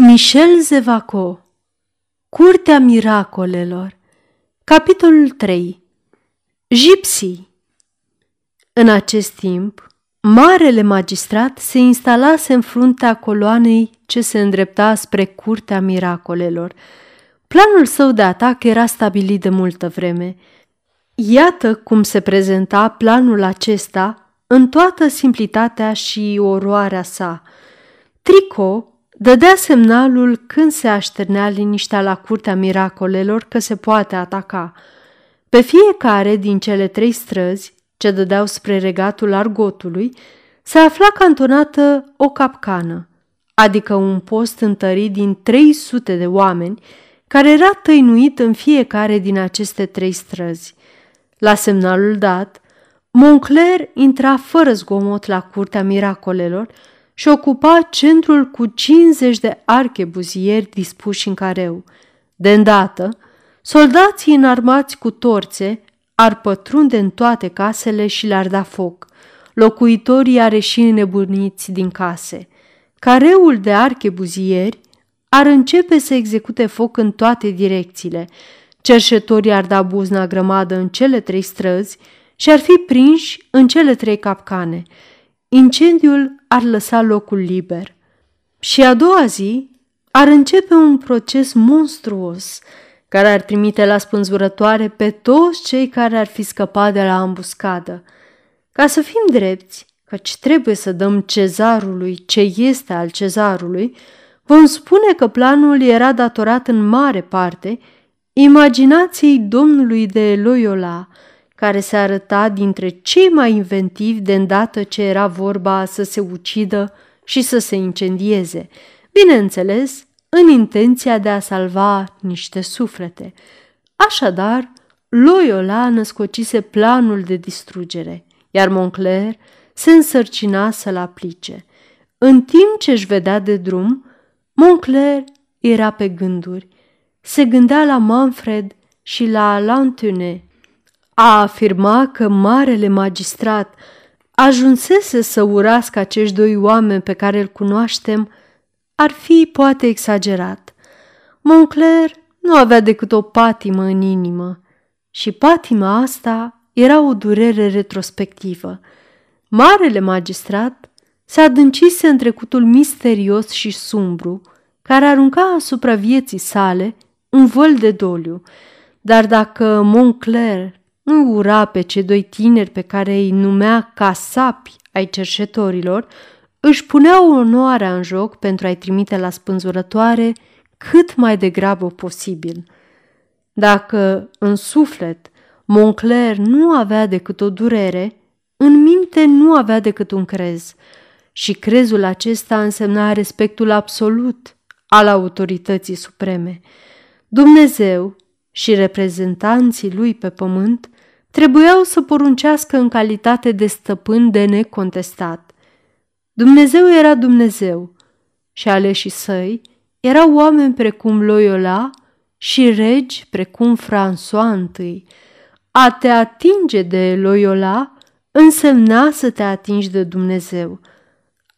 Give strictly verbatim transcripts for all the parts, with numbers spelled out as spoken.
Michel Zevako, Curtea Miracolelor, capitolul trei. Gypsy. În acest timp, marele magistrat se instalase în fruntea coloanei ce se îndrepta spre Curtea Miracolelor. Planul său de atac era stabilit de multă vreme. Iată cum se prezenta planul acesta în toată simplitatea și oroarea sa. Tricou dădea semnalul când se așternea liniștea la Curtea Miracolelor că se poate ataca. Pe fiecare din cele trei străzi, ce dădeau spre regatul Argotului, se afla cantonată o capcană, adică un post întărit din trei sute de oameni, care era tăinuit în fiecare din aceste trei străzi. La semnalul dat, Moncler intra fără zgomot la Curtea Miracolelor și ocupa centrul cu cincizeci de archebuzieri dispuși în careu. De îndată, soldații înarmați cu torțe ar pătrunde în toate casele și le-ar da foc, locuitorii ar ieși înnebuniți din case. Careul de archebuzieri ar începe să execute foc în toate direcțiile, cerșetorii ar da buzna grămadă în cele trei străzi și ar fi prinși în cele trei capcane. Incendiul ar lăsa locul liber. Și a doua zi ar începe un proces monstruos, care ar trimite la spânzurătoare pe toți cei care ar fi scăpat de la ambuscadă. Ca să fim drepți, căci trebuie să dăm cezarului ce este al cezarului, vom spune că planul era datorat în mare parte imaginației domnului de Loyola, care se arăta dintre cei mai inventivi de îndată ce era vorba să se ucidă și să se incendieze, bineînțeles, în intenția de a salva niște suflete. Așadar, Loyola născocise planul de distrugere, iar Moncler se însărcina să-l aplice. În timp ce își vedea de drum, Moncler era pe gânduri. Se gândea la Manfred și la Lantone. A afirma că marele magistrat ajunsese să urască acești doi oameni pe care îl cunoaștem ar fi poate exagerat. Moncler nu avea decât o patimă în inimă și patima asta era o durere retrospectivă. Marele magistrat se adâncise în trecutul misterios și sumbru care arunca asupra vieții sale un văl de doliu, dar dacă Moncler nu ura pe cei doi tineri pe care îi numea ca sapi ai cerșetorilor, își puneau onoarea în joc pentru a-i trimite la spânzurătoare cât mai degrabă posibil. Dacă în suflet Moncler nu avea decât o durere, în minte nu avea decât un crez, și crezul acesta însemna respectul absolut al autorității supreme. Dumnezeu și reprezentanții lui pe pământ trebuiau să poruncească în calitate de stăpân de necontestat. Dumnezeu era Dumnezeu și aleșii săi erau oameni precum Loyola și regi precum François I. A te atinge de Loyola însemna să te atingi de Dumnezeu.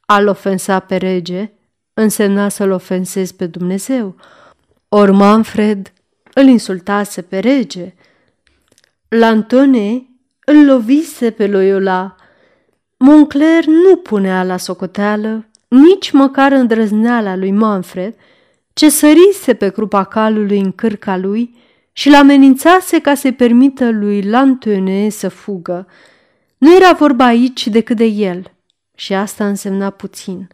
A-l ofensa pe rege însemna să-l ofensezi pe Dumnezeu. Or Manfred îl insultase pe rege. Lantone îl lovise pe Loyola. Moncler nu punea la socoteală nici măcar îndrăzneala lui Manfred, ce sărise pe crupa calului în cârca lui și l-amenințase ca să-i permită lui Lantone să fugă. Nu era vorba aici decât de el și asta însemna puțin,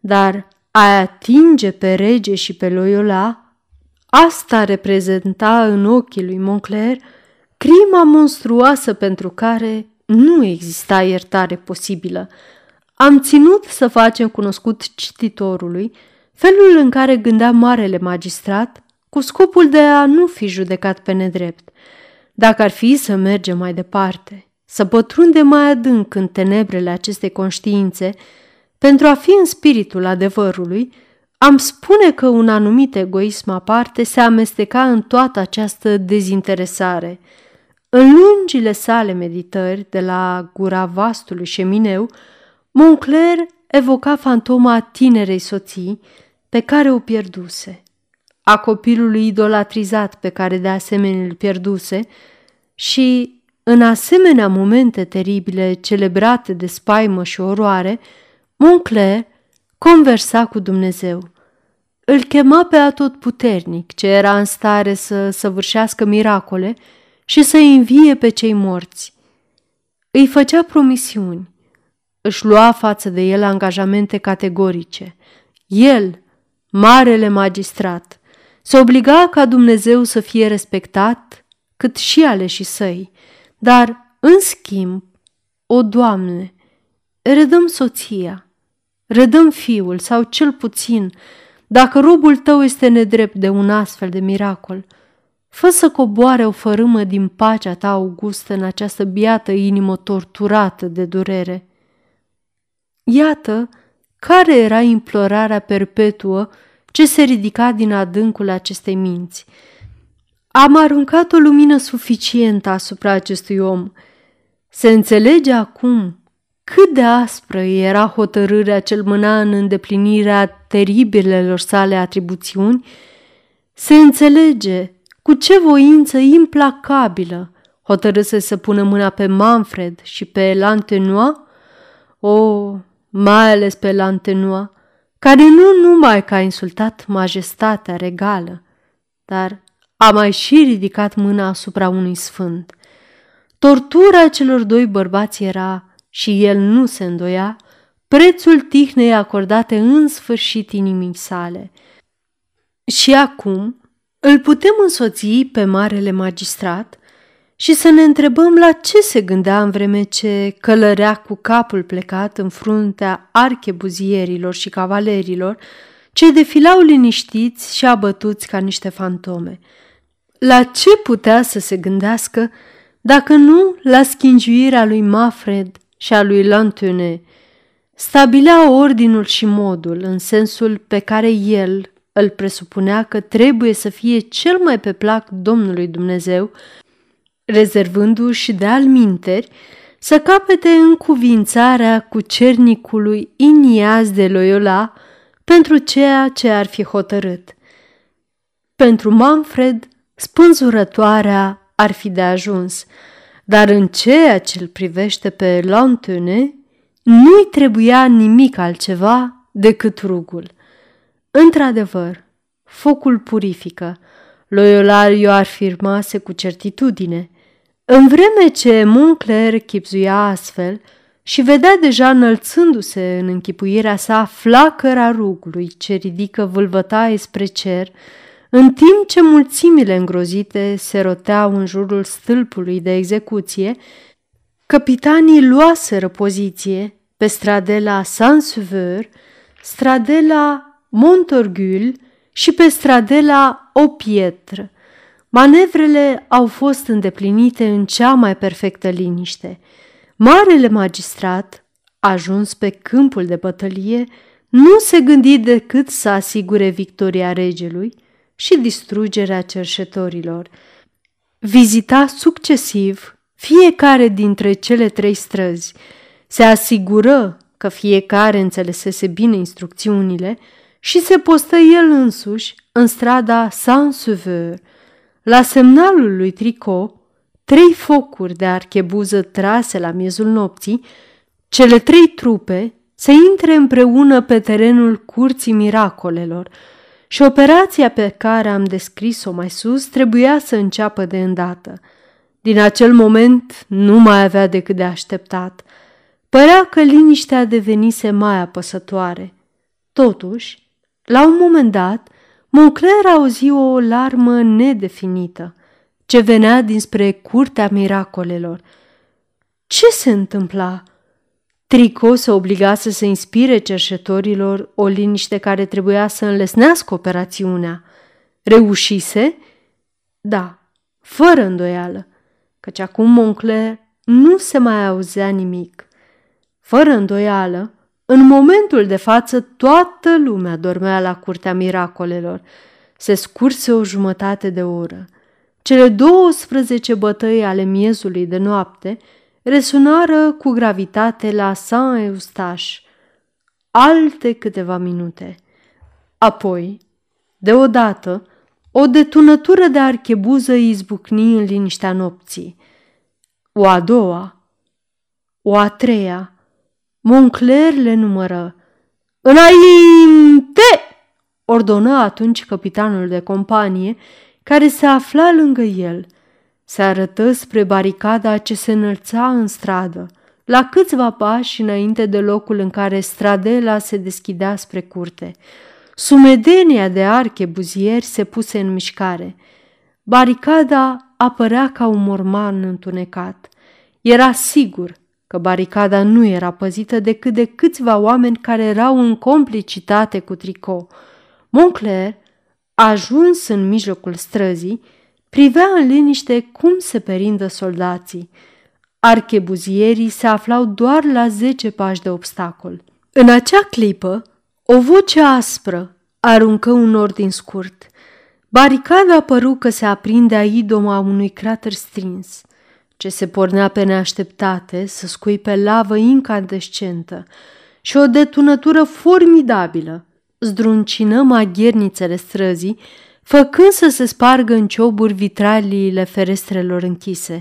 dar a atinge pe rege și pe Loyola, asta reprezenta în ochii lui Moncler crima monstruoasă pentru care nu exista iertare posibilă. Am ținut să facem cunoscut cititorului felul în care gândea marele magistrat cu scopul de a nu fi judecat pe nedrept. Dacă ar fi să mergem mai departe, să pătrundem mai adânc în tenebrele acestei conștiințe, pentru a fi în spiritul adevărului, am spune că un anumit egoism aparte se amesteca în toată această dezinteresare. În lungile sale meditări de la gura vastului șemineu, Moncler evoca fantoma tinerei soții, pe care o pierduse, a copilului idolatrizat pe care de asemenea îl pierduse și, în asemenea momente teribile celebrate de spaimă și oroare, Moncler conversa cu Dumnezeu. Îl chema pe Atotputernic, ce era în stare să săvârșească miracole și să învie pe cei morți. Îi făcea promisiuni, își lua față de el angajamente categorice. El, marele magistrat, se obliga ca Dumnezeu să fie respectat, cât și aleșii săi, dar, în schimb, o, Doamne, redăm soția, redăm fiul sau cel puțin, dacă robul tău este nedrept de un astfel de miracol, fă să coboare o fărâmă din pacea ta augustă în această biată inimă torturată de durere. Iată care era implorarea perpetuă ce se ridica din adâncul acestei minți. Am aruncat o lumină suficientă asupra acestui om. Se înțelege acum cât de aspră era hotărârea ce-l mâna în îndeplinirea teribilelor sale atribuțiuni, se înțelege cu ce voință implacabilă hotărâse să pună mâna pe Manfred și pe Lantenois, o, mai ales pe Lantenois, care nu numai că a insultat majestatea regală, dar a mai și ridicat mâna asupra unui sfânt. Tortura celor doi bărbați era, și el nu se îndoia, prețul tihnei acordate în sfârșit inimii sale. Și acum îl putem însoți pe marele magistrat și să ne întrebăm la ce se gândea în vreme ce călărea cu capul plecat în fruntea archebuzierilor și cavalerilor, ce defilau liniștiți și abătuți ca niște fantome. La ce putea să se gândească dacă nu la schingiuirea lui Manfred și a lui Lantone? Stabilea ordinul și modul în sensul pe care el îl presupunea că trebuie să fie cel mai pe plac Domnului Dumnezeu, rezervându-și de alminteri să capete încuvințarea cucernicului Iniaz de Loyola pentru ceea ce ar fi hotărât. Pentru Manfred, spânzurătoarea ar fi de ajuns, dar în ceea ce îl privește pe Lantone, nu-i trebuia nimic altceva decât rugul. Într-adevăr, focul purifică, Loyola i-o afirmase cu certitudine, în vreme ce Moncler chipzuia astfel și vedea deja înălțându-se în închipuirea sa flacăra rugului ce ridică vâlvătaie spre cer, în timp ce mulțimile îngrozite se roteau în jurul stâlpului de execuție, capitanii luaseră poziție pe stradela Saint-Sauveur, stradela Montorgueil și pe stradela Opietre. Manevrele au fost îndeplinite în cea mai perfectă liniște. Marele magistrat, ajuns pe câmpul de bătălie, nu se gândi decât să asigure victoria regelui și distrugerea cerșetorilor. Vizita succesiv fiecare dintre cele trei străzi, se asigură că fiecare înțelesese bine instrucțiunile și se postă el însuși în strada Saint-Sauveur. La semnalul lui Tricou, trei focuri de archebuză trase la miezul nopții, cele trei trupe se intre împreună pe terenul Curții Miracolelor și operația pe care am descris-o mai sus trebuia să înceapă de îndată. Din acel moment nu mai avea decât de așteptat. Părea că liniștea devenise mai apăsătoare. Totuși, la un moment dat, Moncler auzi o alarmă nedefinită, ce venea dinspre Curtea Miracolelor. Ce se întâmpla? Tricou se obligase să inspire cerșetorilor o liniște care trebuia să înlesnească operațiunea. Reușise? Da, fără îndoială, căci acum Moncler nu se mai auzea nimic. Fără îndoială, în momentul de față toată lumea dormea la Curtea Miracolelor. Se scurse o jumătate de oră. Cele douăsprezece bătăi ale miezului de noapte resunară cu gravitate la Saint-Eustache. Alte câteva minute. Apoi, deodată, o detunătură de archebuză izbucni în liniștea nopții. O a doua, o a treia, Moncler le numără. Înainte! Ordonă atunci căpitanul de companie, care se afla lângă el. Se arătă spre baricada ce se înălța în stradă, la câțiva pași înainte de locul în care stradela se deschidea spre curte. Sumedenia de archebuzieri se puse în mișcare. Baricada apărea ca un morman întunecat. Era sigur că baricada nu era păzită decât de câțiva oameni care erau în complicitate cu Tricou. Moncler, ajuns în mijlocul străzii, privea în liniște cum se perindă soldații. Archebuzierii se aflau doar la zece pași de obstacol. În acea clipă, o voce aspră aruncă un ordin scurt. Baricada păru că se aprindea idoma unui crater strins, ce se pornea pe neașteptate să scuipe lavă incandescentă, și o detunătură formidabilă zdruncină maghernițele străzii, făcând să se spargă în cioburi vitraliile ferestrelor închise.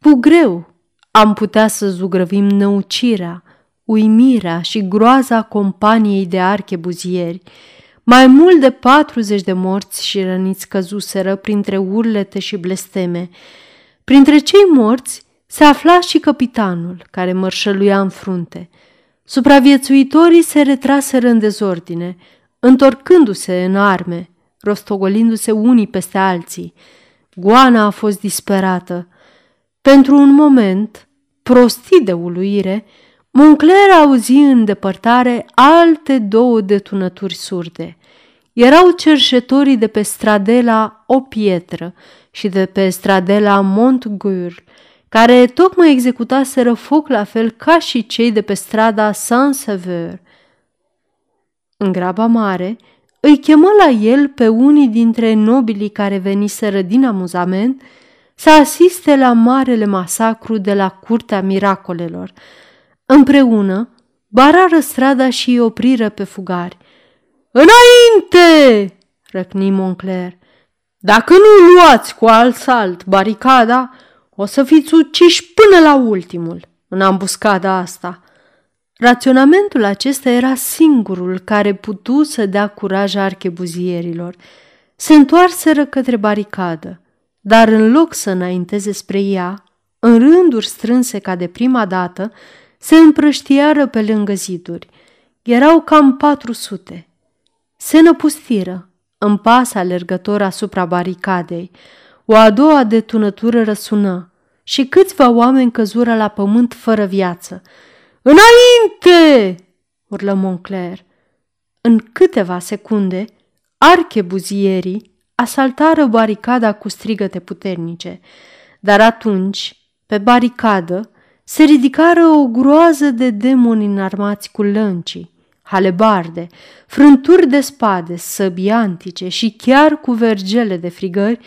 Cu greu am putea să zugrăvim năucirea, uimirea și groaza companiei de archebuzieri. Mai mult de patruzeci de morți și răniți căzuseră printre urlete și blesteme. Printre cei morți se afla și căpitanul, care mărșăluia în frunte. Supraviețuitorii se retraseră în dezordine, întorcându-se în arme, rostogolindu-se unii peste alții. Goana a fost disperată. Pentru un moment, prostit de uluire, Moncler auzi în depărtare alte două detunături surde. Erau cerșetorii de pe stradela O Pietră și de pe stradela Montgeur, care tocmai executaseră foc la fel ca și cei de pe strada Saint-Sever. În graba mare, îi chemă la el pe unii dintre nobilii care veniseră din amuzament să asiste la marele masacru de la Curtea Miracolelor. Împreună, barară strada și îi opriră pe fugari. Înainte! Răcni Moncler. Dacă nu luați cu alt salt baricada, o să fiți uciși până la ultimul în ambuscada asta. Raționamentul acesta era singurul care putu să dea curaj archebuzierilor. Se întoarseră către baricadă, dar în loc să înainteze spre ea, în rânduri strânse ca de prima dată, se împrăștiară pe lângă ziduri. Erau cam patru sute. Se năpustiră în pas alergător asupra baricadei. O a doua detunătură răsună și câțiva oameni căzură la pământ fără viață. Înainte! Urlă Moncler. În câteva secunde, archebuzierii asaltară baricada cu strigăte puternice, dar atunci, pe baricadă, se ridicară o groază de demoni înarmați cu lăncii, halebarde, frânturi de spade, săbii antice și chiar cu vergele de frigări,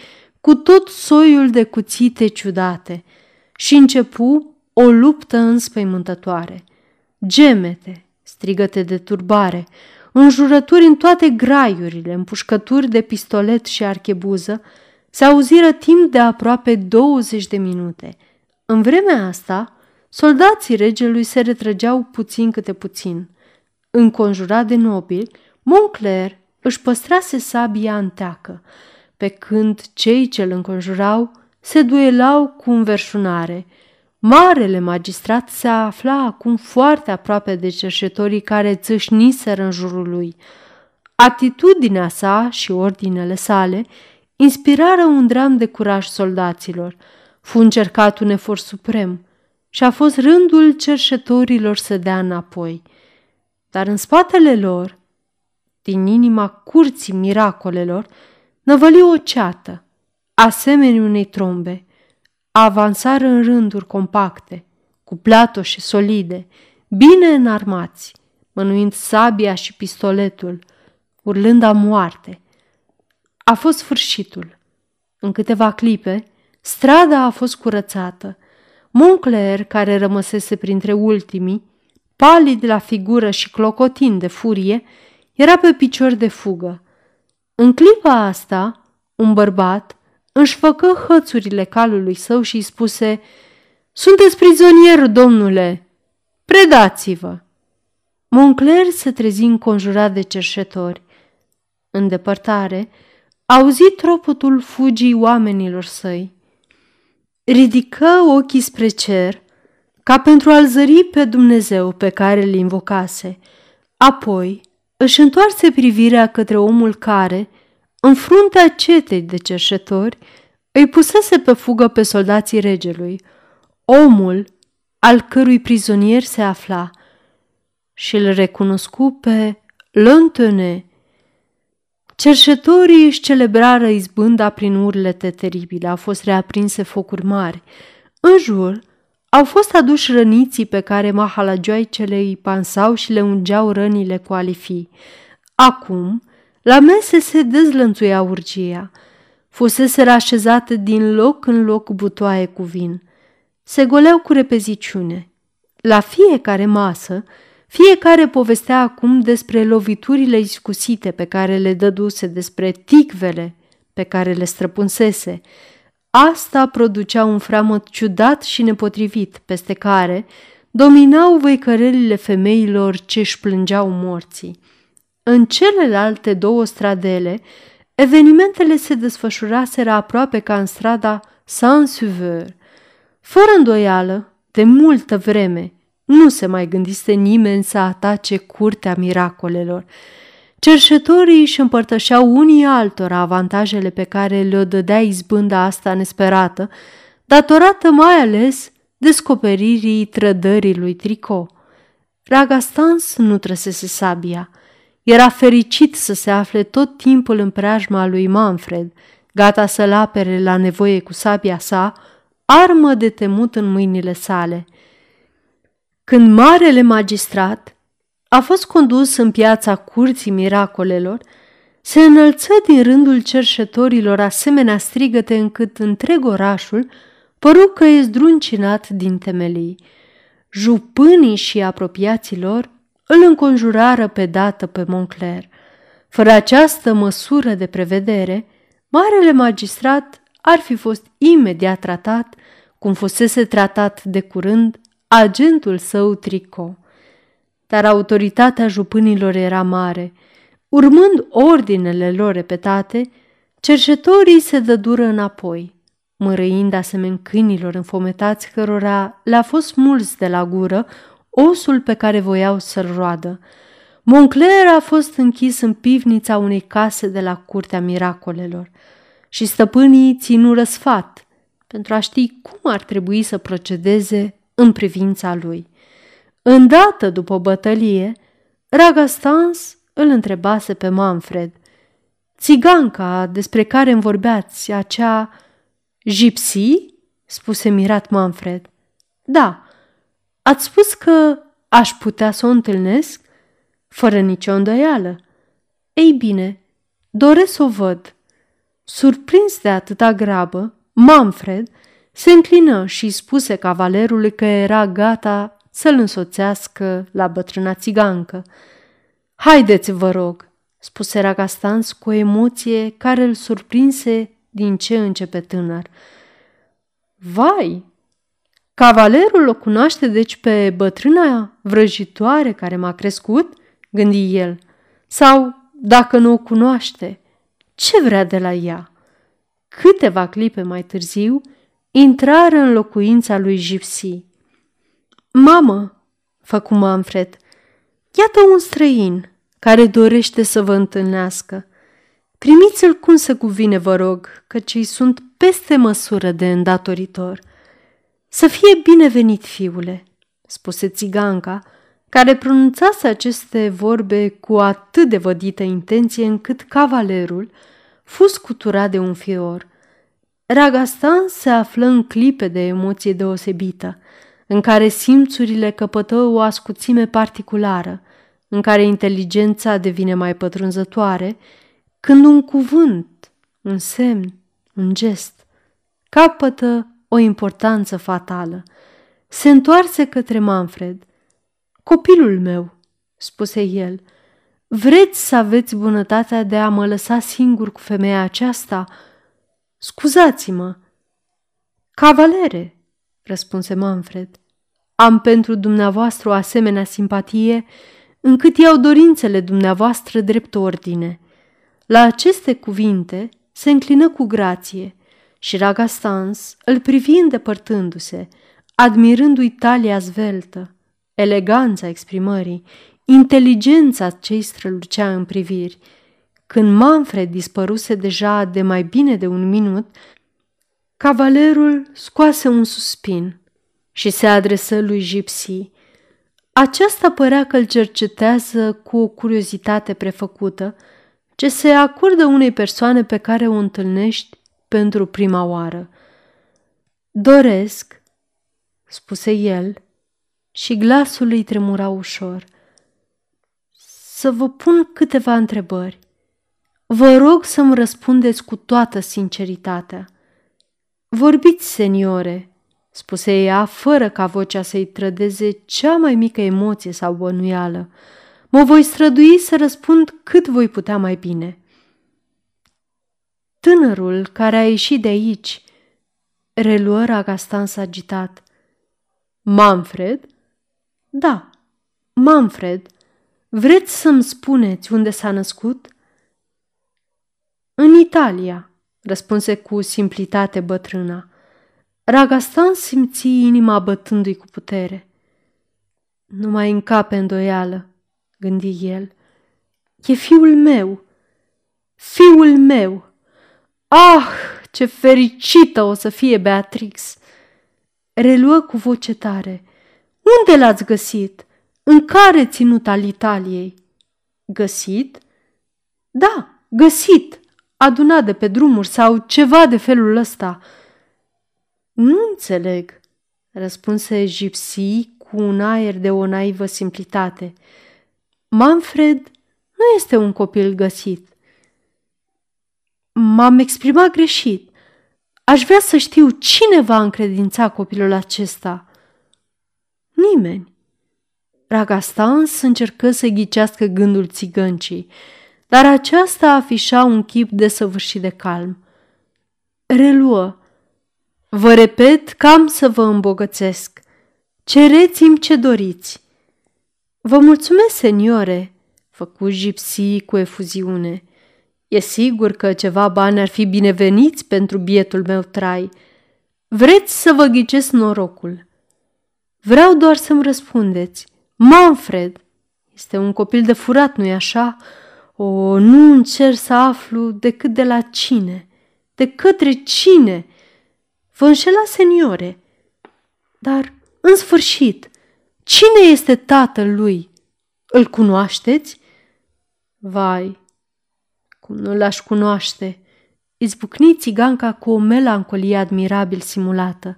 cu tot soiul de cuțite ciudate, și începu o luptă înspăimântătoare. Gemete, strigăte de turbare, înjurături în toate graiurile, împușcături de pistolet și archebuză, se auziră timp de aproape douăzeci de minute. În vremea asta, soldații regelui se retrăgeau puțin câte puțin. Înconjurat de nobili, Moncler își păstrase sabia înteacă, pe când cei ce îl înconjurau se duelau cu înverșunare. Marele magistrat se afla acum foarte aproape de cerșetorii care țâșniseră în jurul lui. Atitudinea sa și ordinele sale inspirară un dram de curaj soldaților. Fu încercat un efort suprem și a fost rândul cerșetorilor să dea înapoi. Dar în spatele lor, din inima Curții Miracolelor, năvăli o ceată, asemenea unei trombe. Avansară în rânduri compacte, cu platoșe solide, bine înarmați, mânuind sabia și pistoletul, urlând a moarte. A fost sfârșitul. În câteva clipe, strada a fost curățată. Moncler, care rămăsese printre ultimii, palid la figură și clocotind de furie, Era pe picior de fugă. În clipa asta, un bărbat își făcă hățurile calului său și îi spuse: „Sunteți prizonier, domnule! Predați-vă!" Moncler se trezi înconjurat de cerșetori. În depărtare, auzi tropotul fugii oamenilor săi. Ridică ochii spre cer, ca pentru a-l zări pe Dumnezeu pe care îl invocase. Apoi își întoarse privirea către omul care, în fruntea cetei de cerșetori, îi pusese pe fugă pe soldații regelui, omul al cărui prizonier se afla, și îl recunoscu pe Lantone. Cerșetorii își celebrară izbânda prin urlete teribile, au fost reaprinse focuri mari. În jur au fost aduși răniții pe care mahalagioaicele îi pansau și le ungeau rănile cu alifii. Acum, la mese se dezlănțuia urgia. Fuseseră așezate din loc în loc butoaie cu vin. Se goleau cu repeziciune. La fiecare masă, fiecare povestea acum despre loviturile iscusite pe care le dăduse, despre ticvele pe care le străpunsese. Asta producea un framăt ciudat și nepotrivit, peste care dominau văicărelile femeilor ce își plângeau morții. În celelalte două stradele, evenimentele se desfășuraseră aproape ca în strada Saint-Sauveur. Fără îndoială, de multă vreme, nu se mai gândise nimeni să atace Curtea Miracolelor. Cerșetorii își împărtășeau unii altora avantajele pe care le-o dădea izbânda asta nesperată, datorată mai ales descoperirii trădării lui Tricou. Ragastan nu trăsese sabia. Era fericit să se afle tot timpul în preajma lui Manfred, gata să-l apere la nevoie cu sabia sa, armă de temut în mâinile sale. Când marele magistrat a fost condus în piața Curții Miracolelor, se înălță din rândul cerșetorilor asemenea strigăte încât întreg orașul păru că e zdruncinat din temelii. Jupânii și apropiații lor îl înconjurară pe dată pe Moncler. Fără această măsură de prevedere, marele magistrat ar fi fost imediat tratat, cum fusese tratat de curând agentul său Tricou. Dar autoritatea jupânilor era mare. Urmând ordinele lor repetate, cerșetorii se dădură înapoi, mărâind asemenea câinilor înfometați cărora le-a fost smuls de la gură osul pe care voiau să-l roadă. Moncler a fost închis în pivnița unei case de la Curtea Miracolelor și stăpânii ținură sfat pentru a ști cum ar trebui să procedeze în privința lui. Îndată după bătălie, Ragastan îl întrebase pe Manfred: „Țiganca despre care îmi vorbeați, acea Gypsy?" spuse mirat Manfred. „Da, ați spus că aș putea să o întâlnesc?" „Fără nicio îndoială." „Ei bine, doresc să o văd." Surprins de atâta grabă, Manfred se înclină și spuse cavalerului că era gata să-l însoțească la bătrâna țigancă. „Haideți, vă rog," spuse Ragastan cu o emoție care îl surprinse din ce începe tânăr. Vai! Cavalerul o cunoaște deci pe bătrâna vrăjitoare care m-a crescut?" gândi el. Sau, dacă nu o cunoaște, ce vrea de la ea? Câteva clipe mai târziu, intrară în locuința lui Gypsy. „Mamă," făcu Manfred, „iată un străin care dorește să vă întâlnească. Primiți-l cum se cuvine, vă rog, căci îi sunt peste măsură de îndatoritor." „Să fie binevenit, fiule," spuse țiganca, care pronunțase aceste vorbe cu atât de vădită intenție încât cavalerul fu scuturat de un fior. Ragastan se află în clipe de emoție deosebită, în care simțurile căpătă o ascuțime particulară, în care inteligența devine mai pătrunzătoare, când un cuvânt, un semn, un gest, capătă o importanță fatală. Se întoarse către Manfred. „Copilul meu," spuse el, Vreți să aveți bunătatea de a mă lăsa singur cu femeia aceasta? Scuzați-mă! Cavalere, răspunse Manfred, am pentru dumneavoastră o asemenea simpatie încât iau dorințele dumneavoastră drept ordine. La aceste cuvinte se înclină cu grație și Ragastan îl privi îndepărtându-se, admirându-i talia zveltă, eleganța exprimării, inteligența ce-i strălucea în priviri. Când Manfred dispăruse deja de mai bine de un minut, cavalerul scoase un suspin și se adresă lui Gypsy. Aceasta părea că îl cercetează cu o curiozitate prefăcută, ce se acordă unei persoane pe care o întâlnești pentru prima oară. Doresc, spuse el, și glasul îi tremura ușor, să vă pun câteva întrebări. Vă rog să-mi răspundeți cu toată sinceritatea. Vorbiți, seniore, spuse ea, fără ca vocea să-i trădeze cea mai mică emoție sau bănuială. Mă voi strădui să răspund cât voi putea mai bine. Tânărul care a ieșit de aici, reluă Ragastan agitat. Manfred? Da, Manfred. Vreți să-mi spuneți unde s-a născut? În Italia, răspunse cu simplitate bătrâna. Ragastan simți inima bătându-i cu putere. Nu mai încape îndoială, gândi el. E fiul meu! Fiul meu! Ah, ce fericită o să fie Beatrix! Reluă cu voce tare. Unde l-ați găsit? În care ținut al Italiei? Găsit? Da, găsit! Adunat de pe drumuri sau ceva de felul ăsta. Nu înțeleg, răspunse Gypsy cu un aer de o naivă simplitate. Manfred nu este un copil găsit. M-am exprimat greșit. Aș vrea să știu cine va încredința copilul acesta. Nimeni. Ragastan încercă să ghicească gândul țigăncii, dar aceasta afișa un chip desăvârșit de calm. Reluă. Vă repet că am să vă îmbogățesc. Cereți-mi ce doriți. Vă mulțumesc, seniore, făcu Gypsy cu efuziune. E sigur că ceva bani ar fi bineveniți pentru bietul meu trai. Vreți să vă ghicesc norocul? Vreau doar să-mi răspundeți. Manfred! Este un copil de furat, nu-i așa? O, nu încerc să aflu decât de la cine, de către cine. Vă înșela, seniore. Dar, în sfârșit, cine este tatăl lui? Îl cunoașteți? Vai, cum nu l-aș cunoaște! Izbucni țiganca cu o melancolie admirabil simulată.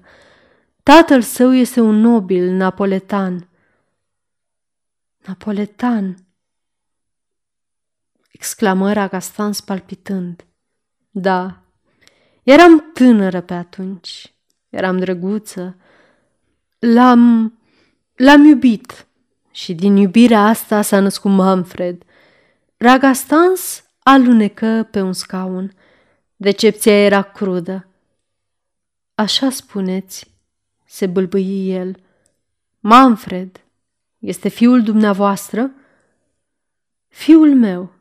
Tatăl său este un nobil napoletan. Napoletan! Exclamă Ragastan palpitând. Da, eram tânără pe atunci, eram drăguță, l-am... l-am iubit și din iubirea asta s-a născut Manfred. Ragastan alunecă pe un scaun. Decepția era crudă. Așa spuneți, se bâlbâi el. Manfred este fiul dumneavoastră? Fiul meu,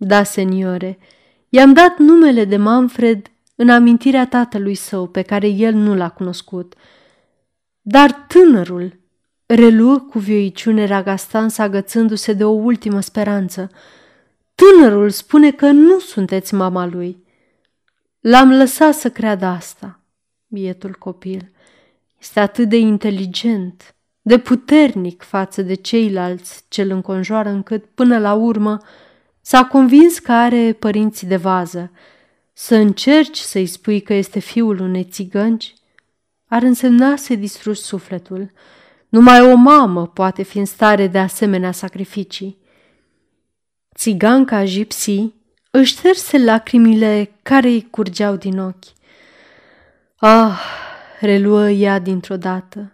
da, seniore. I-am dat numele de Manfred în amintirea tatălui său, pe care el nu l-a cunoscut. Dar tânărul, reluă cu vioiciune Ragastan, agățându-se de o ultimă speranță. Tânărul spune că nu sunteți mama lui. L-am lăsat să creadă asta, bietul copil. Este atât de inteligent, de puternic față de ceilalți ce îl înconjoară, încât, până la urmă, s-a convins că are părinți de vază. Să încerci să-i spui că este fiul unei țigănci ar însemna să-i distrugi sufletul. Numai o mamă poate fi în stare de asemenea sacrificii. Țiganca Gypsy își șterse lacrimile care îi curgeau din ochi. Ah, reluă ea dintr-o dată.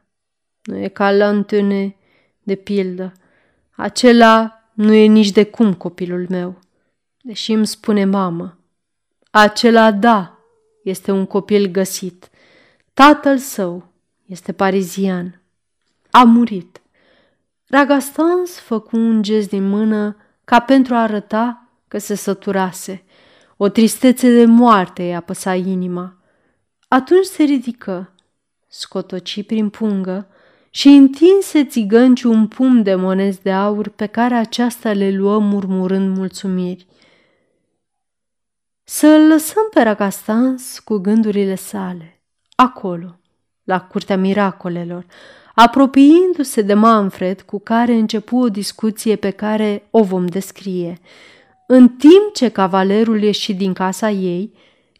Nu e ca Lantone, de pildă. Acela Nu e nici de cum copilul meu, deși îmi spune mamă. Acela, da, este un copil găsit. Tatăl său este parizian. A murit. Ragastan făcu un gest din mână ca pentru a arăta că se săturase. O tristețe de moarte îi apăsa inima. Atunci se ridică, scotoci prin pungă și întinse țigănciu un pumn de monezi de aur pe care aceasta le luă murmurând mulțumiri. Să-l lăsăm pe Ragastan cu gândurile sale, acolo, la Curtea Miracolelor, apropiindu-se de Manfred, cu care începu o discuție pe care o vom descrie. În timp ce cavalerul ieși din casa ei,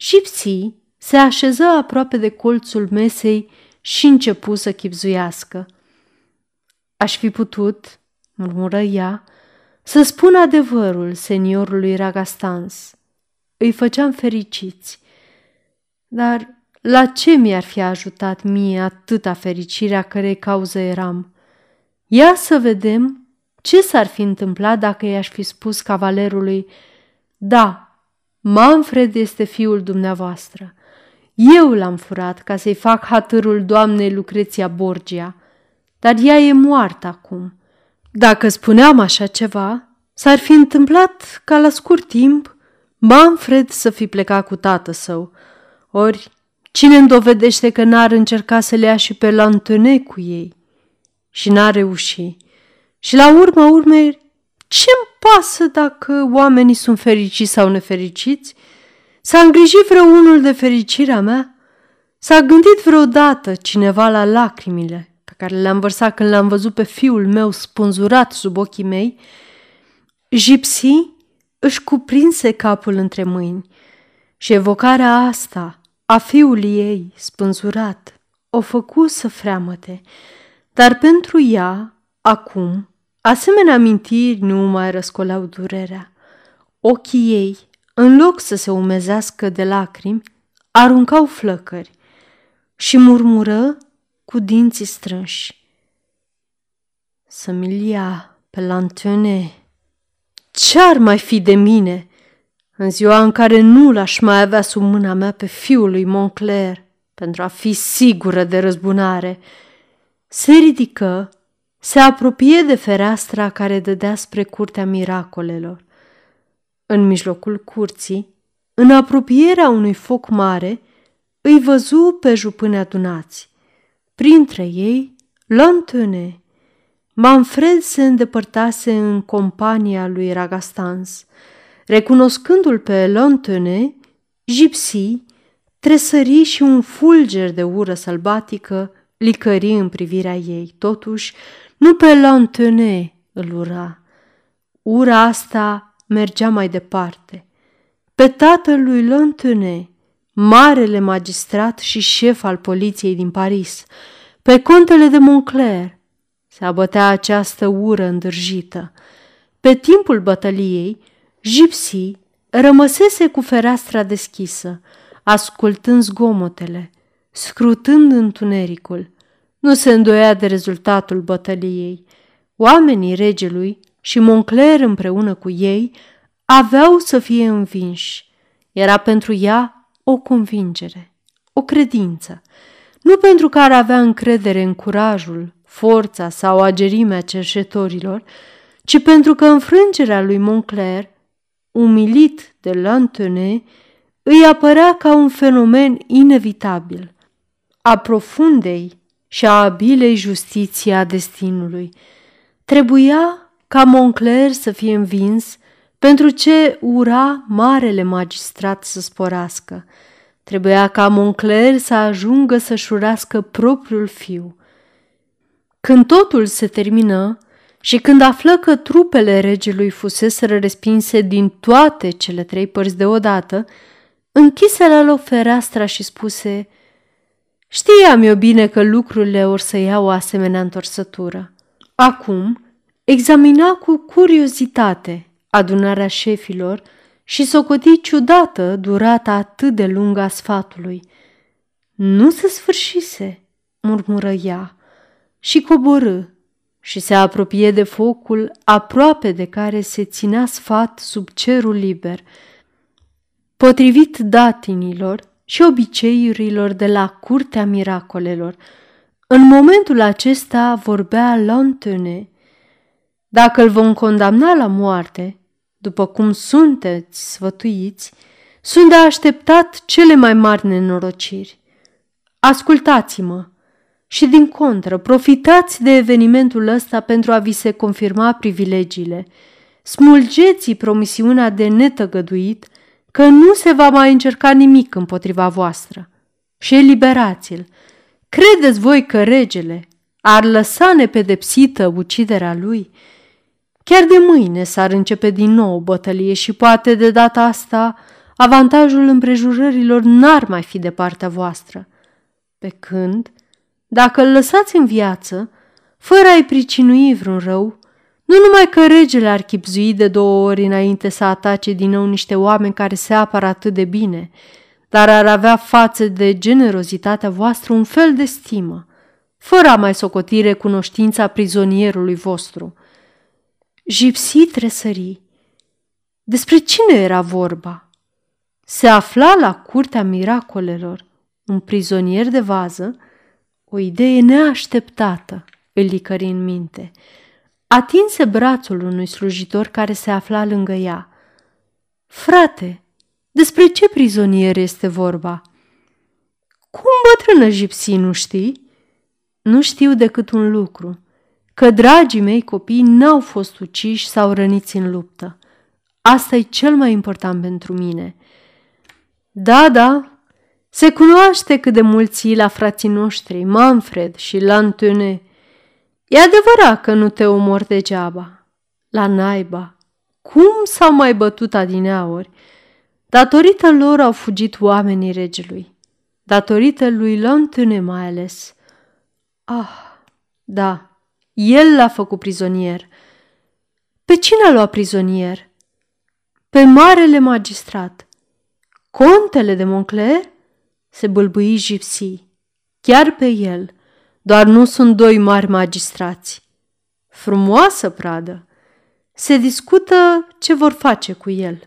Gypsy se așeză aproape de colțul mesei și începu să chibzuiască. Aș fi putut, murmură ea, să spun adevărul seniorului Ragastan. Îi făceam fericiți. Dar la ce mi-ar fi ajutat mie atâta fericirea cărei cauză eram? Ia să vedem ce s-ar fi întâmplat dacă i-aș fi spus cavalerului: da, Manfred este fiul dumneavoastră. Eu l-am furat ca să-i fac hatârul doamnei Lucreția Borgia, dar ea e moartă acum. Dacă spuneam așa ceva, s-ar fi întâmplat ca la scurt timp Manfred să fi plecat cu tată său. Ori, cine-mi dovedește că n-ar încerca să le ia și pe Lantone cu ei? Și n-a reușit. Și la urma urmei, ce-mi pasă dacă oamenii sunt fericiți sau nefericiți? S-a îngrijit vreunul de fericirea mea? S-a gândit vreodată cineva la lacrimile pe care le-am vărsat când l-am văzut pe fiul meu spânzurat sub ochii mei? Gypsy își cuprinse capul între mâini și evocarea asta a fiului ei spânzurat o făcu să freamăte, dar pentru ea, acum, asemenea amintiri nu mai răscoleau durerea. Ochii ei, în loc să se umezească de lacrimi, aruncau flăcări și murmură cu dinții strânși: să-mi-l ia pe Lantone. Ce-ar mai fi de mine în ziua în care nu l-aș mai avea sub mâna mea pe fiul lui Moncler, pentru a fi sigură de răzbunare? Se ridică, se apropie de fereastra care dădea spre Curtea Miracolelor. În mijlocul curții, în apropierea unui foc mare, îi văzu pe jupâni adunați. Printre ei, Lantone. Manfred se îndepărtase în compania lui Ragastan. Recunoscându-l pe Lantone, Gypsy tresări și un fulger de ură sălbatică licări în privirea ei. Totuși, nu pe Lantone îl ura. Ura asta mergea mai departe. Pe tatălui Lantone, marele magistrat și șef al poliției din Paris, pe contele de Montclair, se abătea această ură îndârjită. Pe timpul bătăliei, Gypsy rămăsese cu fereastra deschisă, ascultând zgomotele, scrutând întunericul. Nu se îndoia de rezultatul bătăliei. Oamenii regelui și Moncler împreună cu ei aveau să fie învinși. Era pentru ea o convingere, o credință. Nu pentru că ar avea încredere în curajul, forța sau agerimea cerșetorilor, ci pentru că înfrângerea lui Moncler, umilit de Lantone, îi apărea ca un fenomen inevitabil, a profundei și a abilei justiții a destinului. Trebuia ca Moncler să fie învins pentru ce ura marele magistrat să sporească. Trebuia ca Moncler să ajungă să-și urască propriul fiu. Când totul se termină și când află că trupele regelui fuseseră respinse din toate cele trei părți deodată, închise la loc fereastra și spuse: știam eu bine că lucrurile or să iau o asemenea întorsătură. Acum examina cu curiozitate adunarea șefilor și socoti ciudată durata atât de lungă a sfatului. Nu se sfârșise, murmură ea, și coborâ, și se apropie de focul aproape de care se ținea sfat sub cerul liber, potrivit datinilor și obiceiurilor de la Curtea Miracolelor. În momentul acesta vorbea Lantone. Dacă îl vom condamna la moarte, după cum sunteți sfătuiți, sunt de așteptat cele mai mari nenorociri. Ascultați-mă și, din contră, profitați de evenimentul ăsta pentru a vi se confirma privilegiile. Smulgeți promisiunea de netăgăduit că nu se va mai încerca nimic împotriva voastră și eliberați-l. Credeți voi că regele ar lăsa nepedepsită uciderea lui? Chiar de mâine s-ar începe din nou o bătălie și poate de data asta avantajul împrejurărilor n-ar mai fi de partea voastră. Pe când, dacă îl lăsați în viață, fără a-i pricinui vreun rău, nu numai că regele ar chipzui de două ori înainte să atace din nou niște oameni care se apără atât de bine, dar ar avea față de generozitatea voastră un fel de stimă, fără a mai socoti recunoștința prizonierului vostru. Gypsy tresări. Despre cine era vorba? Se afla la Curtea Miracolelor un prizonier de vază, o idee neașteptată îl licări în minte. Atinse brațul unui slujitor care se afla lângă ea. Frate, despre ce prizonier este vorba? Cum, bătrână Gypsy, nu știi? Nu știu decât un lucru, că dragii mei copii n-au fost uciși sau răniți în luptă. Asta e cel mai important pentru mine. Da, da, se cunoaște cât de mulți la frații noștri, Manfred și Lantone. E adevărat că nu te omori degeaba. La naiba, cum s-au mai bătut adineaori? Datorită lor au fugit oamenii regelui, datorită lui Lantone mai ales. Ah, da, el l-a făcut prizonier. Pe cine a luat prizonier? Pe marele magistrat. Contele de Moncler? Se bâlbâi Gypsy. Chiar pe el, doar nu sunt doi mari magistrați. Frumoasă pradă! Se discută ce vor face cu el.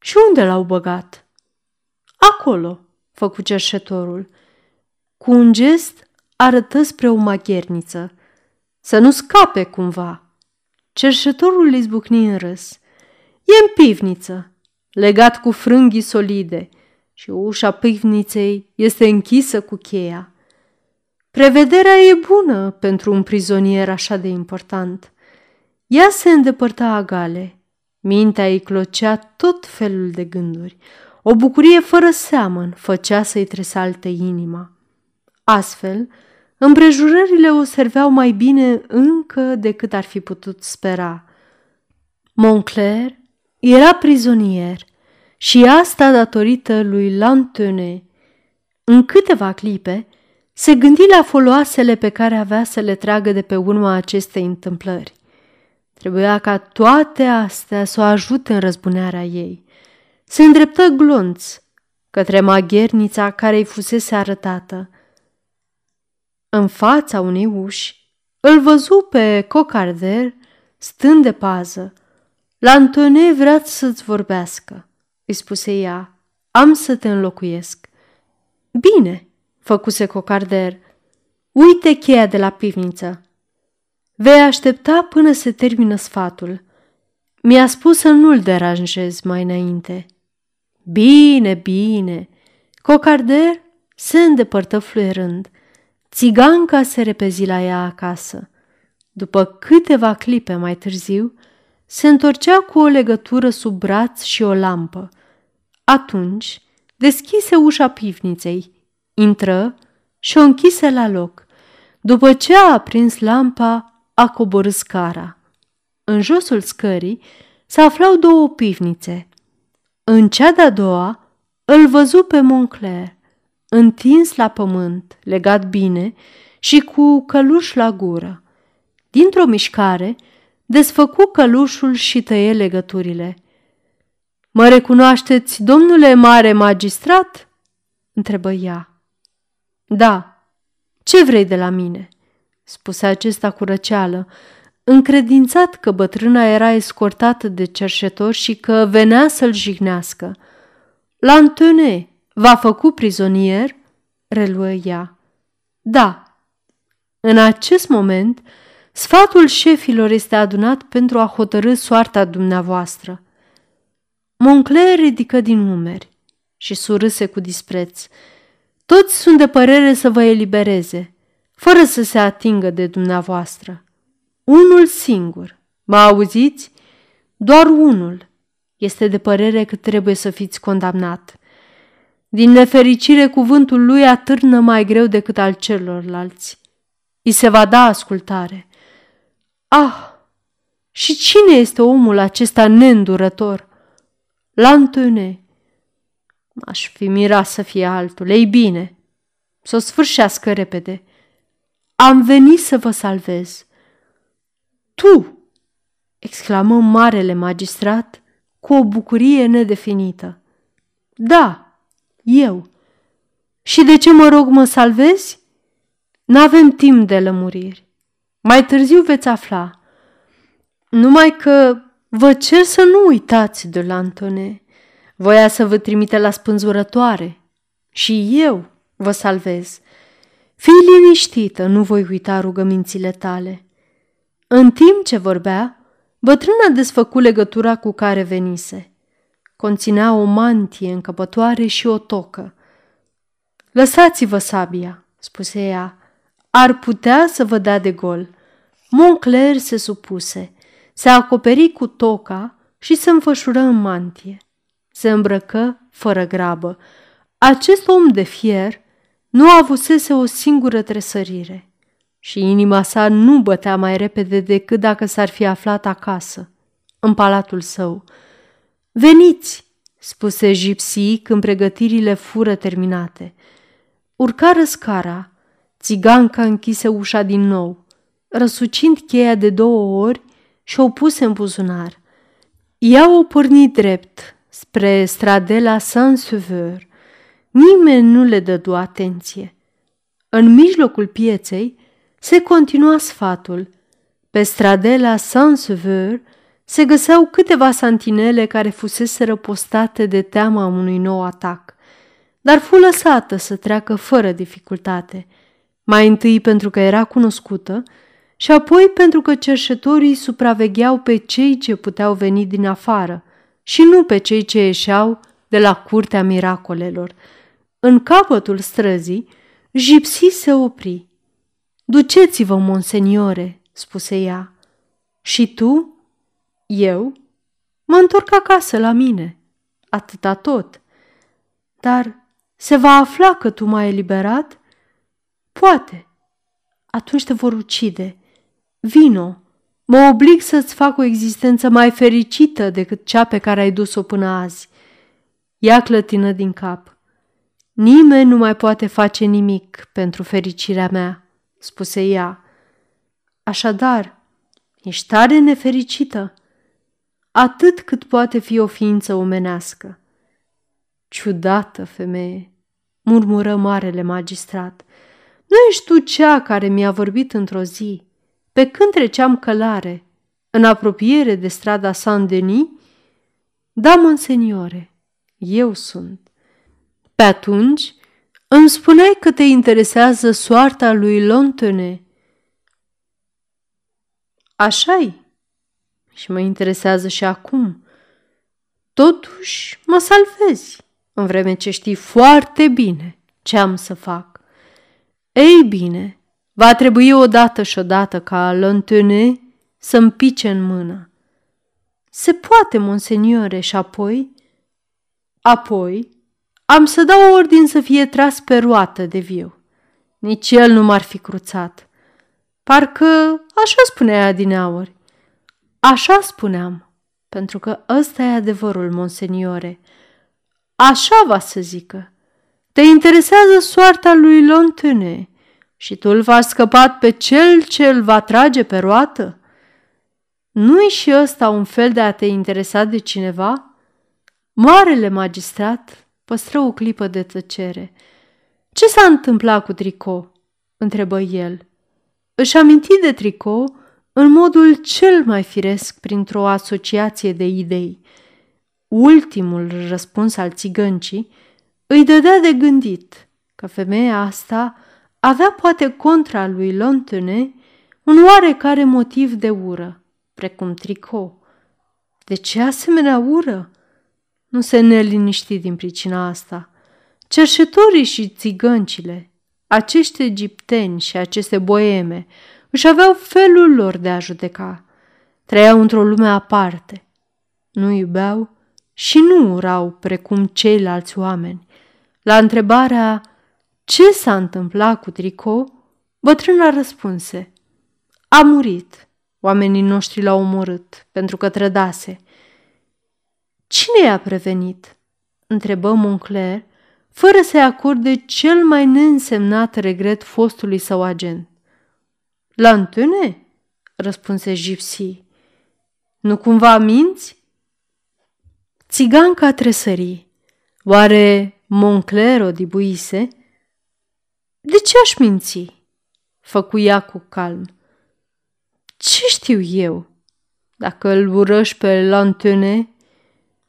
Și unde l-au băgat? Acolo, făcu cerșetorul. Cu un gest arătă spre o magherniță. Să nu scape cumva. Cerșetorul izbucni în râs. E în pivniță, legat cu frânghii solide, și ușa pivniței este închisă cu cheia. Prevederea e bună pentru un prizonier așa de important. Ea se îndepărta agale. Mintea îi clocea tot felul de gânduri. O bucurie fără seamăn făcea să-i tresalte inima. Astfel, împrejurările o serveau mai bine încă decât ar fi putut spera. Moncler era prizonier și asta datorită lui Lantone. În câteva clipe se gândi la foloasele pe care avea să le tragă de pe urma acestei întâmplări. Trebuia ca toate astea să o ajute în răzbunarea ei. Se îndreptă glonț către maghernița care îi fusese arătată. În fața unei uși îl văzu pe Cocardel stând de pază. Lantone vrea să-ți vorbească, îi spuse ea, am să te înlocuiesc. Bine, făcuse Cocardel, uite cheia de la pivniță. Vei aștepta până se termină sfatul. Mi-a spus să nu-l deranjez mai înainte. Bine, bine. Cocardel se îndepărtă fluierând. Țiganca se repezi la ea acasă. După câteva clipe mai târziu, se întorcea cu o legătură sub braț și o lampă. Atunci, deschise ușa pivniței, intră și o închise la loc. După ce a aprins lampa, a coborât scara. În josul scării se aflau două pivnițe. În cea de-a doua îl văzu pe Moncler, întins la pământ, legat bine și cu căluș la gură. Dintr-o mișcare, desfăcu călușul și tăie legăturile. Mă recunoașteți, domnule mare magistrat?" întrebă ea. Da, ce vrei de la mine?" spuse acesta cu răceală, încredințat că bătrâna era escortată de cerșetori și că venea să-l jignească. Lantone, v-a făcut prizonier?" reluă ea. Da." În acest moment, sfatul șefilor este adunat pentru a hotărâ soarta dumneavoastră." Moncler ridică din umeri și surâse cu dispreț. Toți sunt de părere să vă elibereze, fără să se atingă de dumneavoastră. Unul singur, mă auziți? Doar unul este de părere că trebuie să fiți condamnat. Din nefericire, cuvântul lui atârnă mai greu decât al celorlalți. I se va da ascultare. Ah, și cine este omul acesta neîndurător? Lantone. Aș fi mirat să fie altul. Ei bine, s-o sfârșească repede. Am venit să vă salvez. Tu, exclamă marele magistrat cu o bucurie nedefinită. Da, eu. Și de ce mă rog mă salvezi? N-avem timp de lămuriri. Mai târziu veți afla. Numai că vă cer să nu uitați de Lantone. Voia să vă trimite la spânzurătoare și eu vă salvez. Fii liniștită, nu voi uita rugămințile tale. În timp ce vorbea, bătrâna desfăcu legătura cu care venise. Conținea o mantie încăpătoare și o tocă. Lăsați-vă sabia, spuse ea, ar putea să vă dea de gol. Moncler se supuse, se acoperi cu toca și se înfășură în mantie. Se îmbrăcă fără grabă. Acest om de fier nu avusese o singură tresărire și inima sa nu bătea mai repede decât dacă s-ar fi aflat acasă, în palatul său. Veniți, spuse Gypsy când pregătirile fură terminate. Urcară scara, țiganca închise ușa din nou, răsucind cheia de două ori și o puse în buzunar. Ea o porni drept, spre stradela Saint-Sauveur. Nimeni nu le dădu atenție. În mijlocul pieței se continua sfatul. Pe stradela Saint-Sauveur se găseau câteva santinele care fuseseră postate de teama unui nou atac, dar fu lăsată să treacă fără dificultate, mai întâi pentru că era cunoscută și apoi pentru că cerșetorii supravegheau pe cei ce puteau veni din afară și nu pe cei ce ieșeau de la Curtea Miracolelor. În capătul străzii, Gypsy se opri. Duceți-vă, monseniore, spuse ea. Și tu? Eu? Mă întorc acasă la mine. Atâta tot. Dar se va afla că tu m-ai eliberat? Poate. Atunci te vor ucide. Vino. Mă oblig să-ți fac o existență mai fericită decât cea pe care ai dus-o până azi. Ea clătină din cap. Nimeni nu mai poate face nimic pentru fericirea mea, spuse ea. Așadar, ești tare nefericită, atât cât poate fi o ființă omenească. Ciudată femeie, murmură marele magistrat, nu ești tu cea care mi-a vorbit într-o zi, pe când treceam călare, în apropiere de strada Saint-Denis? Da, monseniore, eu sunt. Pe atunci îmi spuneai că te interesează soarta lui Lantone. Așa-i. Și mă interesează și acum. Totuși mă salvezi, în vreme ce știi foarte bine ce am să fac. Ei bine, va trebui odată și odată ca Lantone să-mi pice în mână. Se poate, monseniore, și apoi? Apoi am să dau ordin să fie tras pe roată de viu. Nici el nu m-ar fi cruțat. Parcă așa spunea adineauri. Așa spuneam, pentru că ăsta e adevărul, monseniore. Așa va să zică. Te interesează soarta lui Lantone. Și tu îl va scăpat pe cel ce îl va trage pe roată? Nu-i și ăsta un fel de a te interesa de cineva? Marele magistrat păstră o clipă de tăcere. Ce s-a întâmplat cu Tricou? Întrebă el. Își aminti de Tricou în modul cel mai firesc printr-o asociație de idei. Ultimul răspuns al țigăncii îi dădea de gândit că femeia asta avea poate contra lui Lantone un oarecare motiv de ură, precum Tricou. De ce asemenea ură? Nu se neliniști din pricina asta. Cerșetorii și țigăncile, acești egipteni și aceste boeme, își aveau felul lor de a judeca. Trăiau într-o lume aparte. Nu iubeau și nu urau precum ceilalți oameni. La întrebarea ce s-a întâmplat cu Tricou, bătrâna răspunse: a murit. Oamenii noștri l-au omorât pentru că trădase. Cine i-a prevenit? Întrebă Moncler, fără să-i acorde cel mai neînsemnat regret fostului său agent. Lantone? Răspunse Gypsy. Nu cumva minți? Țiganca tresării. Oare Moncler o dibuise? De ce aș minți? Făcu ea cu calm. Ce știu eu? Dacă îl urăști pe Lantone,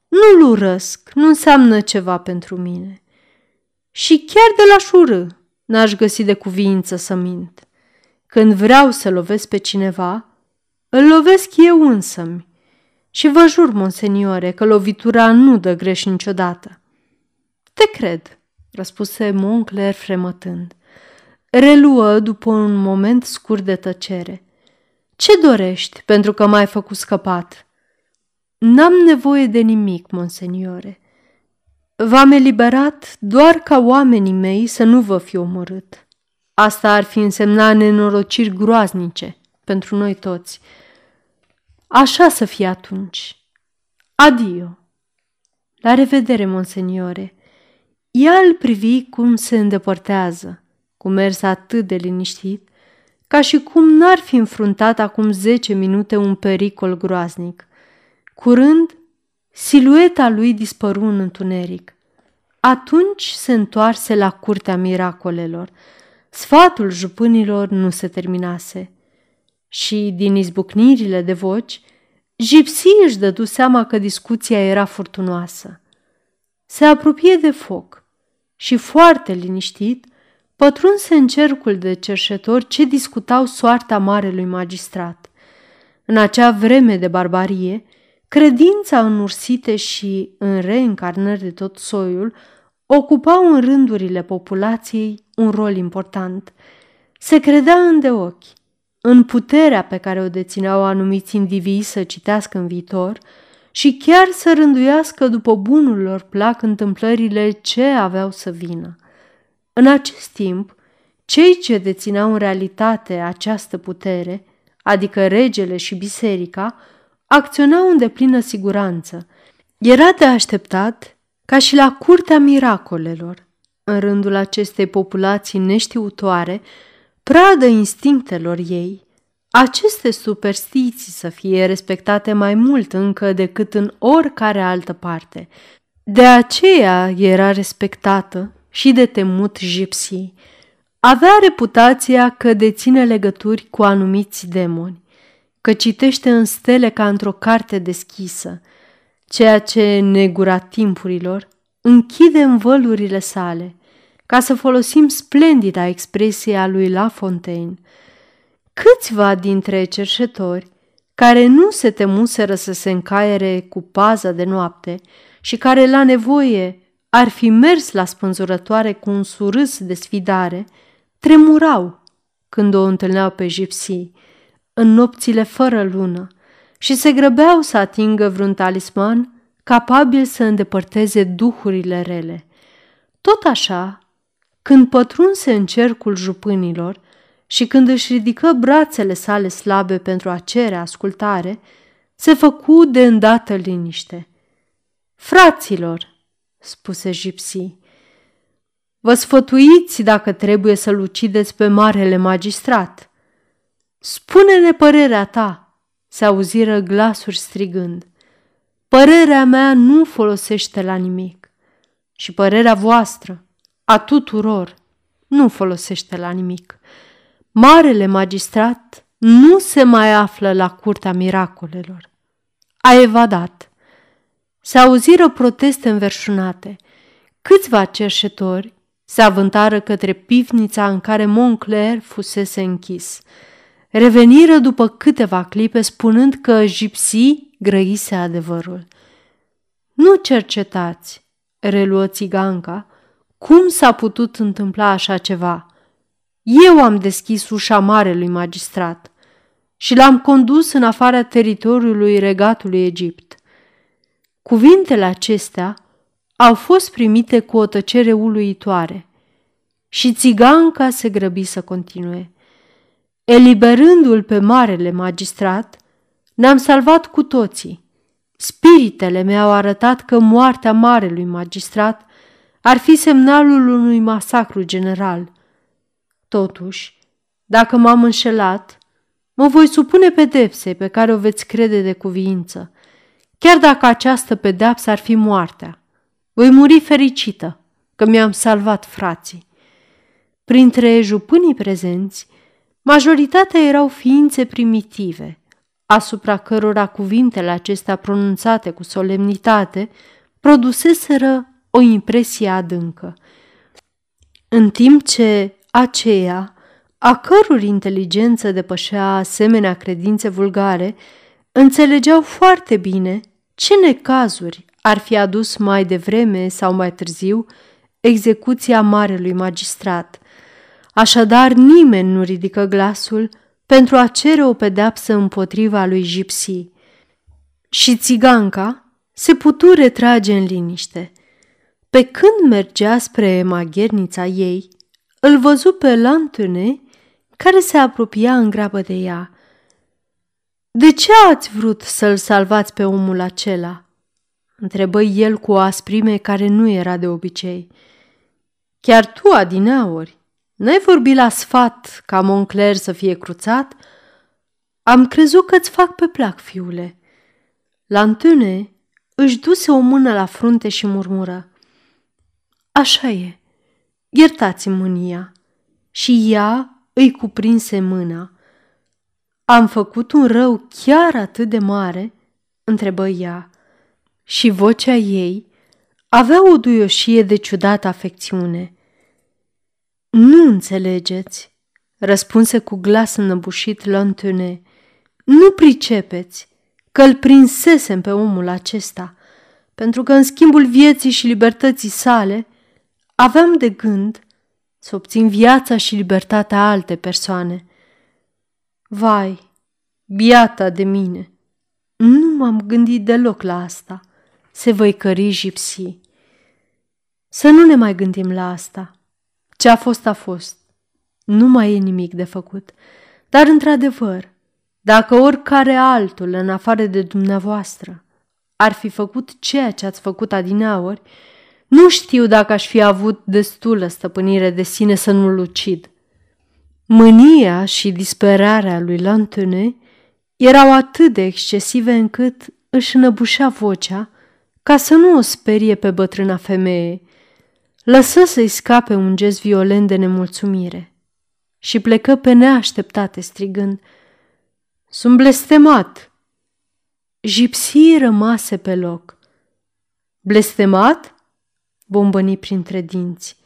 nu-l urăsc, nu înseamnă ceva pentru mine. Și chiar de l-aș urâ, n-aș găsi de cuviință să mint. Când vreau să lovesc pe cineva, îl lovesc eu însămi. Și vă jur, monseniore, că lovitura nu dă greș niciodată. Te cred, răspuse Moncler fremătând. Reluă după un moment scurt de tăcere. Ce dorești pentru că m-ai făcut scăpat? N-am nevoie de nimic, monseniore. V-am eliberat doar ca oamenii mei să nu vă fi omorât. Asta ar fi însemnat nenorociri groaznice pentru noi toți. Așa să fie atunci. Adio. La revedere, monseniore. Ea îl privi cum se îndepărtează, cu mers atât de liniștit, ca și cum n-ar fi înfruntat acum zece minute un pericol groaznic. Curând, silueta lui dispăru în întuneric. Atunci se întoarse la Curtea Miracolelor. Sfatul jupânilor nu se terminase. Și, din izbucnirile de voci, Gypsy își dădu seama că discuția era furtunoasă. Se apropie de foc și, foarte liniștit, pătrunse în cercul de cerșetori ce discutau soarta marelui magistrat. În acea vreme de barbarie, credința în ursite și în reîncarnări de tot soiul ocupau în rândurile populației un rol important. Se credea îndeochi în puterea pe care o dețineau anumiți indivizi să citească în viitor și chiar să rânduiască după bunul lor plac întâmplările ce aveau să vină. În acest timp, cei ce dețineau în realitate această putere, adică regele și biserica, acționau în deplină siguranță. Era de așteptat ca și la Curtea Miracolelor, în rândul acestei populații neștiutoare, pradă instinctelor ei, aceste superstiții să fie respectate mai mult încă decât în oricare altă parte. De aceea era respectată și de temut Gypsy. Avea reputația că deține legături cu anumiți demoni, că citește în stele ca într-o carte deschisă, ceea ce, negura timpurilor, închide învălurile sale, ca să folosim splendida expresie a lui La Fontaine. Câțiva dintre cerșetori, care nu se temuseră să se încaiere cu paza de noapte și care, la nevoie, ar fi mers la spânzurătoare cu un surâs de sfidare, tremurau când o întâlneau pe Gypsy în nopțile fără lună și se grăbeau să atingă vreun talisman capabil să îndepărteze duhurile rele. Tot așa, când pătrunse în cercul jupânilor și când își ridică brațele sale slabe pentru a cere ascultare, se făcu de îndată liniște. Fraților, spuse Gypsy, vă sfătuiți dacă trebuie să-l ucideți pe marele magistrat. Spune-ne părerea ta, se auziră glasuri strigând. Părerea mea nu folosește la nimic și părerea voastră, a tuturor, nu folosește la nimic. Marele magistrat nu se mai află la Curtea Miracolelor. A evadat. Se auziră proteste înverșunate. Câțiva cerșetori se avântară către pivnița în care Moncler fusese închis. Reveniră după câteva clipe spunând că Gypsy grăise adevărul. Nu cercetați, reluă țiganca, cum s-a putut întâmpla așa ceva. Eu am deschis ușa marelui magistrat și l-am condus în afara teritoriului regatului Egipt. Cuvintele acestea au fost primite cu o tăcere uluitoare și țiganca se grăbi să continue. Eliberându-l pe marele magistrat, ne-am salvat cu toții. Spiritele mi-au arătat că moartea marelui magistrat ar fi semnalul unui masacru general. Totuși, dacă m-am înșelat, mă voi supune pedepsei pe care o veți crede de cuviință, chiar dacă această pedeapsă ar fi moartea. Voi muri fericită că mi-am salvat frații. Printre jupânii prezenți, majoritatea erau ființe primitive, asupra cărora cuvintele acestea pronunțate cu solemnitate produseseră o impresie adâncă. În timp ce aceea, a căror inteligență depășea asemenea credințe vulgare, înțelegeau foarte bine ce necazuri ar fi adus mai devreme sau mai târziu execuția marelui magistrat. Așadar, nimeni nu ridică glasul pentru a cere o pedeapsă împotriva lui Gypsy. Și țiganca se putu retrage în liniște. Pe când mergea spre maghernița ei, îl văzu pe Lantone, care se apropia în grabă de ea. De ce ați vrut să-l salvați pe omul acela?" întrebă el cu o asprime care nu era de obicei. Chiar tu, adineauri, n-ai vorbit la sfat ca Moncler să fie cruțat? Am crezut că-ți fac pe plac, fiule." Lantone își duse o mână la frunte și murmură. Așa e. Iertați-mi mânia." Și ea îi cuprinse mâna. Am făcut un rău chiar atât de mare?" întrebă ea. Și vocea ei avea o duioșie de ciudată afecțiune. Nu înțelegeți," răspunse cu glas înnăbușit Lantone. Nu pricepeți că îl prinsesem pe omul acesta, pentru că în schimbul vieții și libertății sale aveam de gând să obțin viața și libertatea alte persoane. Vai, biata de mine! Nu m-am gândit deloc la asta." Se văicări Gypsy. Să nu ne mai gândim la asta. Ce a fost, a fost. Nu mai e nimic de făcut. Dar, într-adevăr, dacă oricare altul, în afară de dumneavoastră, ar fi făcut ceea ce ați făcut adineaori, nu știu dacă aș fi avut destulă stăpânire de sine să nu-l ucid." Mânia și disperarea lui Lantone erau atât de excesive încât își înăbușea vocea ca să nu o sperie pe bătrâna femeie. Lăsă să-i scape un gest violent de nemulțumire și plecă pe neașteptate strigând, Sunt blestemat!" Gypsy rămase pe loc. Blestemat?" bombăni printre dinți.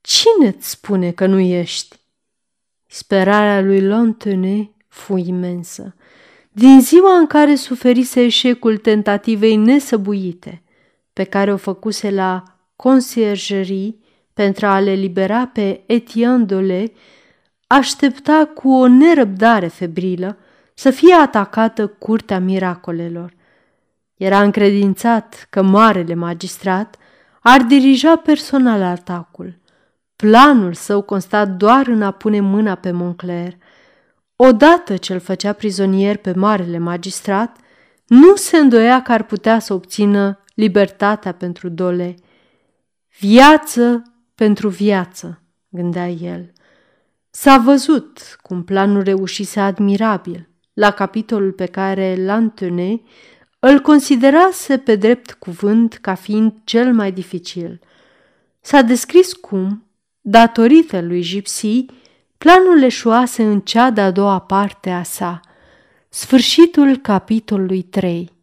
Cine-ți spune că nu ești?" Sperarea lui Lantone fu imensă. Din ziua în care suferise eșecul tentativei nesăbuite pe care o făcuse la conciergerie pentru a le libera pe Etienne Dole, aștepta cu o nerăbdare febrilă să fie atacată Curtea Miracolelor. Era încredințat că marele magistrat ar dirija personal atacul. Planul său consta doar în a pune mâna pe Moncler. Odată ce îl făcea prizonier pe marele magistrat, nu se îndoia că ar putea să obțină libertatea pentru Dole. Viață pentru viață, gândea el. S-a văzut cum planul reușise admirabil la capitolul pe care Lantone îl considerase pe drept cuvânt ca fiind cel mai dificil. S-a descris cum, datorită lui Gypsy, clanul eșuase în cea de-a doua parte a sa. Sfârșitul capitolului trei.